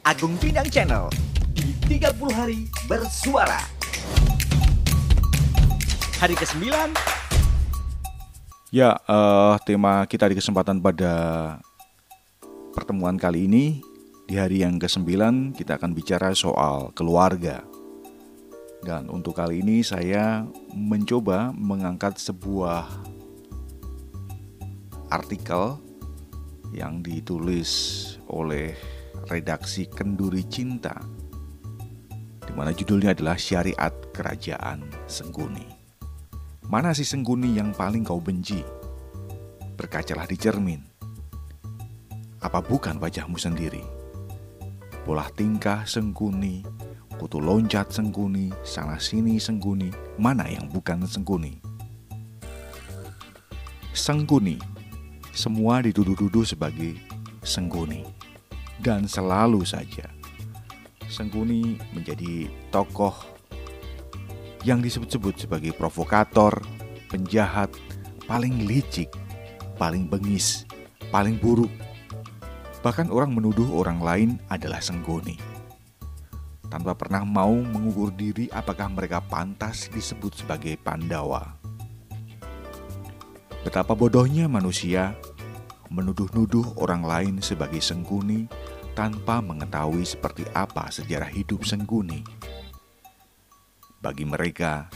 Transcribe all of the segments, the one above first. Agung Pinang Channel di 30 hari bersuara. Hari ke-9. Ya, tema kita di kesempatan pada pertemuan kali ini, di hari yang ke-9 kita akan bicara soal keluarga. Dan untuk kali ini saya mencoba mengangkat sebuah artikel yang ditulis oleh redaksi Kenduri Cinta, di mana judulnya adalah Syariat Kerajaan Sengkuni. Mana sih Sengkuni yang paling kau benci? Berkacalah di cermin. Apa bukan wajahmu sendiri? Pola tingkah Sengkuni, kutu loncat Sengkuni, sana sini Sengkuni, mana yang bukan Sengkuni? Sengkuni, semua dituduh-tuduh sebagai Sengkuni. Dan selalu saja Sengkuni menjadi tokoh yang disebut-sebut sebagai provokator, penjahat, paling licik, paling bengis, paling buruk. Bahkan orang menuduh orang lain adalah Sengkuni, tanpa pernah mau mengukur diri apakah mereka pantas disebut sebagai Pandawa. Betapa bodohnya manusia menuduh-nuduh orang lain sebagai Sengkuni tanpa mengetahui seperti apa sejarah hidup Sengkuni. Bagi mereka,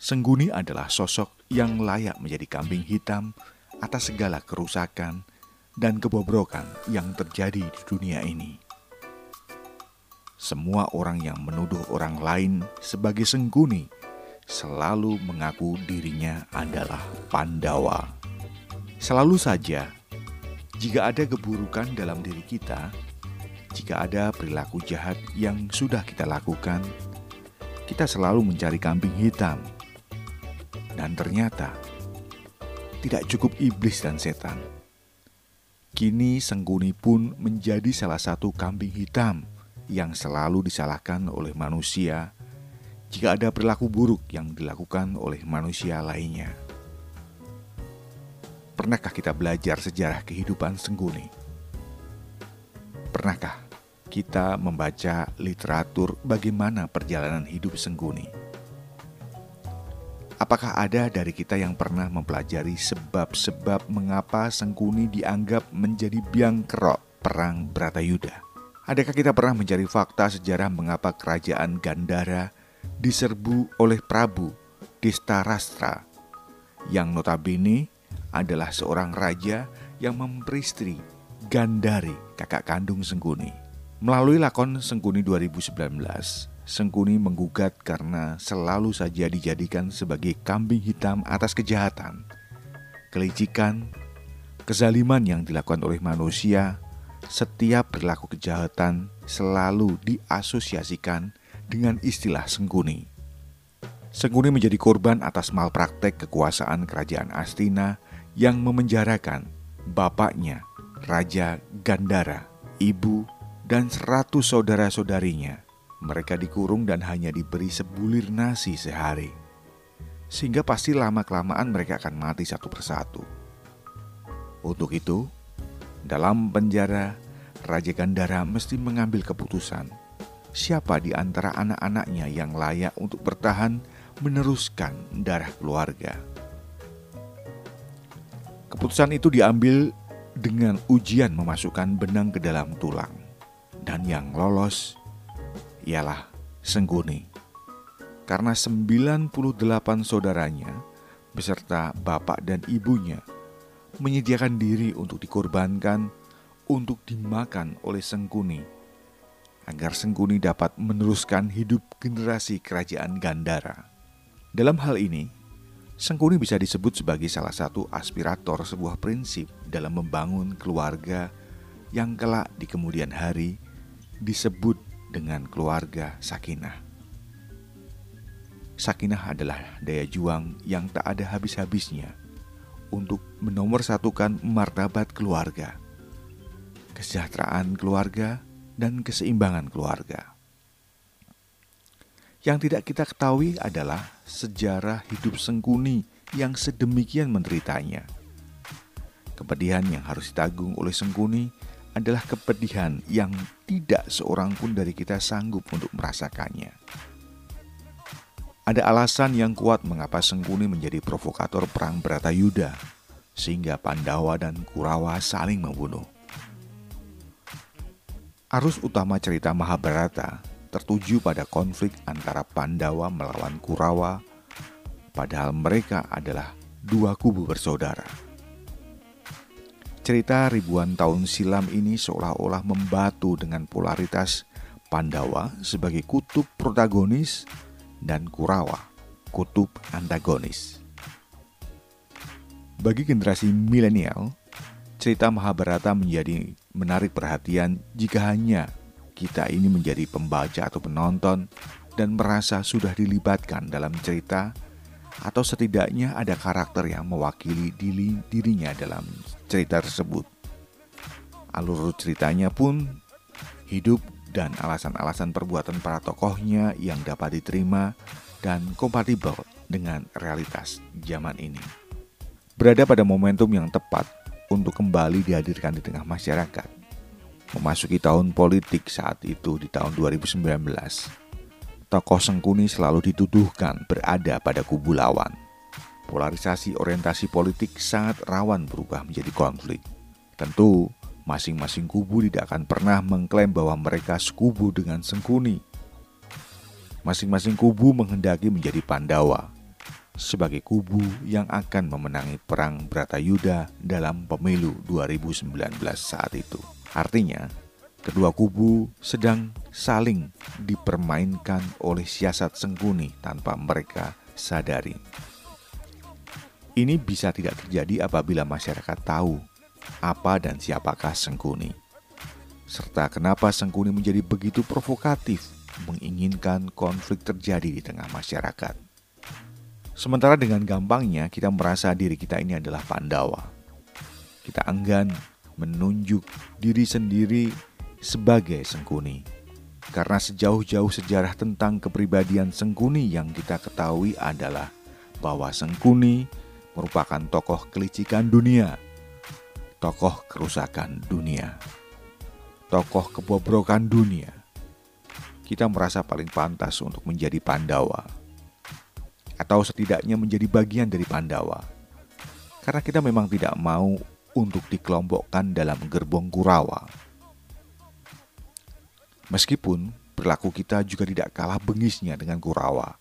Sengkuni adalah sosok yang layak menjadi kambing hitam atas segala kerusakan dan kebobrokan yang terjadi di dunia ini. Semua orang yang menuduh orang lain sebagai Sengkuni selalu mengaku dirinya adalah Pandawa. Selalu saja, jika ada keburukan dalam diri kita, jika ada perilaku jahat yang sudah kita lakukan, kita selalu mencari kambing hitam. Dan ternyata, tidak cukup iblis dan setan. Kini Sengkuni pun menjadi salah satu kambing hitam yang selalu disalahkan oleh manusia jika ada perilaku buruk yang dilakukan oleh manusia lainnya. Pernahkah kita belajar sejarah kehidupan Sengkuni? Pernahkah kita membaca literatur bagaimana perjalanan hidup Sengkuni? Apakah ada dari kita yang pernah mempelajari sebab-sebab mengapa Sengkuni dianggap menjadi biang kerok perang Baratayuda? Adakah kita pernah mencari fakta sejarah mengapa kerajaan Gandhara diserbu oleh Prabu Destarastra yang notabene adalah seorang raja yang memperistri Gandari, kakak kandung Sengkuni. Melalui lakon Sengkuni 2019, Sengkuni menggugat karena selalu saja dijadikan sebagai kambing hitam atas kejahatan, kelicikan, kezaliman yang dilakukan oleh manusia. Setiap perilaku kejahatan selalu diasosiasikan dengan istilah Sengkuni. Sengkuni menjadi korban atas malpraktek kekuasaan kerajaan Astina yang memenjarakan bapaknya, Raja Gandhara, ibu, dan 100 saudara-saudarinya. Mereka dikurung dan hanya diberi sebulir nasi sehari. Sehingga pasti lama-kelamaan mereka akan mati satu persatu. Untuk itu, dalam penjara, Raja Gandhara mesti mengambil keputusan. Siapa di antara anak-anaknya yang layak untuk bertahan meneruskan darah keluarga. Keputusan itu diambil dengan ujian memasukkan benang ke dalam tulang. Dan yang lolos ialah Sengkuni. Karena 98 saudaranya beserta bapak dan ibunya menyediakan diri untuk dikorbankan untuk dimakan oleh Sengkuni agar Sengkuni dapat meneruskan hidup generasi kerajaan Gandhara. Dalam hal ini, Sengkuni bisa disebut sebagai salah satu aspirator sebuah prinsip dalam membangun keluarga yang kelak di kemudian hari disebut dengan keluarga Sakinah. Sakinah adalah daya juang yang tak ada habis-habisnya untuk menomorsatukan martabat keluarga, kesejahteraan keluarga, dan keseimbangan keluarga. Yang tidak kita ketahui adalah sejarah hidup Sengkuni yang sedemikian menderitanya. Kepedihan yang harus ditanggung oleh Sengkuni adalah kepedihan yang tidak seorang pun dari kita sanggup untuk merasakannya. Ada alasan yang kuat mengapa Sengkuni menjadi provokator perang Baratayuda, sehingga Pandawa dan Kurawa saling membunuh. Arus utama cerita Mahabharata tertuju pada konflik antara Pandawa melawan Kurawa, padahal mereka adalah dua kubu bersaudara. Cerita ribuan tahun silam ini seolah-olah membatu dengan polaritas Pandawa sebagai kutub protagonis dan Kurawa, kutub antagonis. Bagi generasi milenial, cerita Mahabharata menjadi menarik perhatian jika hanya kita ini menjadi pembaca atau penonton dan merasa sudah dilibatkan dalam cerita, atau setidaknya ada karakter yang mewakili dirinya dalam cerita tersebut. Alur ceritanya pun hidup dan alasan-alasan perbuatan para tokohnya yang dapat diterima dan kompatibel dengan realitas zaman ini. Berada pada momentum yang tepat untuk kembali dihadirkan di tengah masyarakat. Memasuki tahun politik saat itu di tahun 2019, tokoh Sengkuni selalu dituduhkan berada pada kubu lawan. Polarisasi orientasi politik sangat rawan berubah menjadi konflik. Tentu, masing-masing kubu tidak akan pernah mengklaim bahwa mereka sekubu dengan Sengkuni. Masing-masing kubu menghendaki menjadi Pandawa sebagai kubu yang akan memenangi perang Baratayuda dalam pemilu 2019 saat itu. Artinya, kedua kubu sedang saling dipermainkan oleh siasat Sengkuni tanpa mereka sadari. Ini bisa tidak terjadi apabila masyarakat tahu apa dan siapakah Sengkuni, serta kenapa Sengkuni menjadi begitu provokatif menginginkan konflik terjadi di tengah masyarakat. Sementara dengan gampangnya kita merasa diri kita ini adalah Pandawa. Kita enggan menunjuk diri sendiri sebagai Sengkuni, karena sejauh-jauh sejarah tentang kepribadian Sengkuni yang kita ketahui adalah bahwa Sengkuni merupakan tokoh kelicikan dunia, tokoh kerusakan dunia, tokoh kebobrokan dunia. Kita merasa paling pantas untuk menjadi Pandawa, atau setidaknya menjadi bagian dari Pandawa, karena kita memang tidak mau untuk dikelompokkan dalam gerbong Kurawa. Meskipun perilaku kita juga tidak kalah bengisnya dengan Kurawa.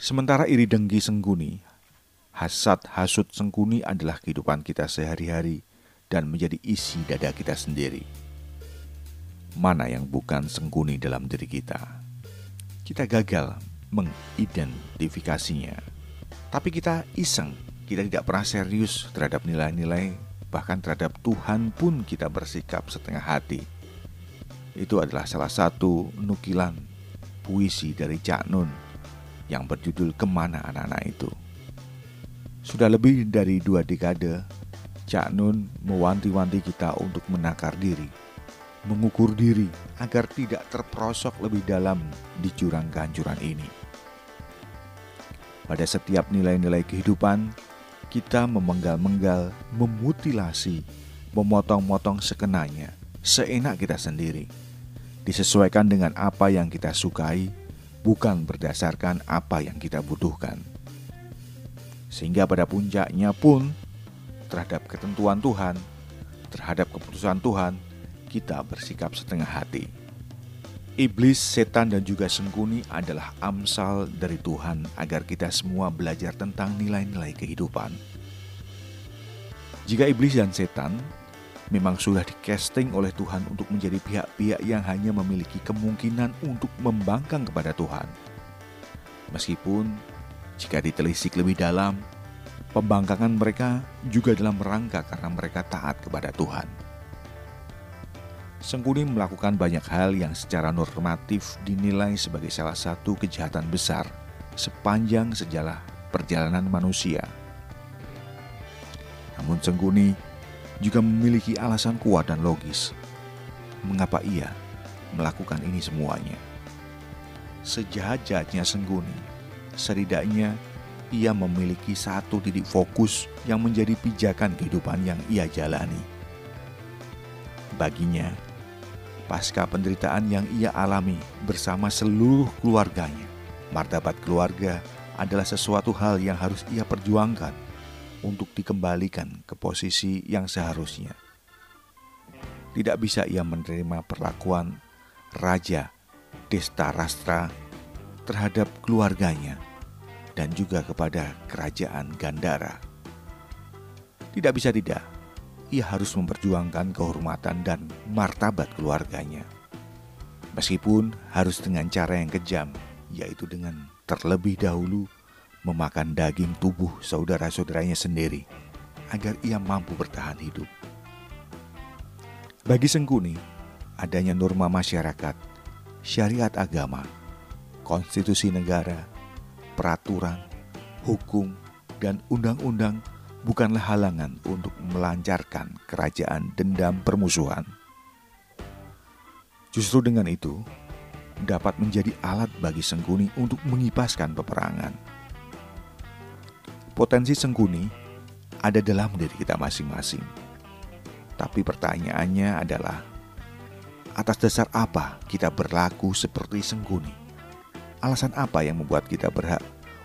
Sementara iri dengki Sengkuni, hasad-hasud Sengkuni adalah kehidupan kita sehari-hari dan menjadi isi dada kita sendiri. Mana yang bukan Sengkuni dalam diri kita? Kita gagal mengidentifikasinya. Tapi kita iseng, kita tidak pernah serius terhadap nilai-nilai, bahkan terhadap Tuhan pun kita bersikap setengah hati. Itu adalah salah satu nukilan puisi dari Cak Nun yang berjudul Kemana Anak-anak Itu. Sudah lebih dari 2 dekade, Cak Nun mewanti-wanti kita untuk menakar diri, mengukur diri agar tidak terperosok lebih dalam di jurang kehancuran ini. Pada setiap nilai-nilai kehidupan, kita memenggal-menggal, memutilasi, memotong-motong sekenanya, seenak kita sendiri, disesuaikan dengan apa yang kita sukai, bukan berdasarkan apa yang kita butuhkan. Sehingga pada puncaknya pun, terhadap ketentuan Tuhan, terhadap keputusan Tuhan, kita bersikap setengah hati. Iblis, setan, dan juga Sengkuni adalah amsal dari Tuhan agar kita semua belajar tentang nilai-nilai kehidupan. Jika iblis dan setan memang sudah di-casting oleh Tuhan untuk menjadi pihak-pihak yang hanya memiliki kemungkinan untuk membangkang kepada Tuhan. Meskipun, jika ditelisik lebih dalam, pembangkangan mereka juga dalam rangka karena mereka taat kepada Tuhan. Sengkuni melakukan banyak hal yang secara normatif dinilai sebagai salah satu kejahatan besar sepanjang sejarah perjalanan manusia. Namun Sengkuni juga memiliki alasan kuat dan logis mengapa ia melakukan ini semuanya. Sejahat-jahatnya Sengkuni, setidaknya ia memiliki satu titik fokus yang menjadi pijakan kehidupan yang ia jalani. baginya pasca penderitaan yang ia alami bersama seluruh keluarganya. Martabat keluarga adalah sesuatu hal yang harus ia perjuangkan untuk dikembalikan ke posisi yang seharusnya. Tidak bisa ia menerima perlakuan Raja Destarastra terhadap keluarganya dan juga kepada kerajaan Gandhara. Tidak bisa tidak, ia harus memperjuangkan kehormatan dan martabat keluarganya. Meskipun harus dengan cara yang kejam, yaitu dengan terlebih dahulu memakan daging tubuh saudara-saudaranya sendiri agar ia mampu bertahan hidup. Bagi Sengkuni, adanya norma masyarakat, syariat agama, konstitusi negara, peraturan, hukum, dan undang-undang bukanlah halangan untuk melancarkan kerajaan dendam permusuhan. Justru dengan itu, dapat menjadi alat bagi Sengkuni untuk mengipaskan peperangan. Potensi Sengkuni ada dalam diri kita masing-masing. Tapi pertanyaannya adalah, atas dasar apa kita berlaku seperti Sengkuni? Alasan apa yang membuat kita berhak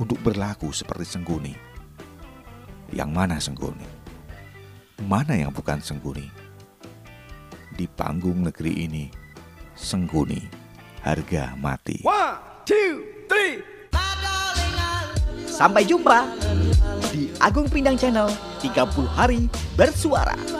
untuk berlaku seperti Sengkuni? Yang mana Sengkuni? Mana yang bukan Sengkuni? Di panggung negeri ini, Sengkuni harga mati. 1, 2, 3. Sampai jumpa di Agung Pinang Channel 30 hari bersuara.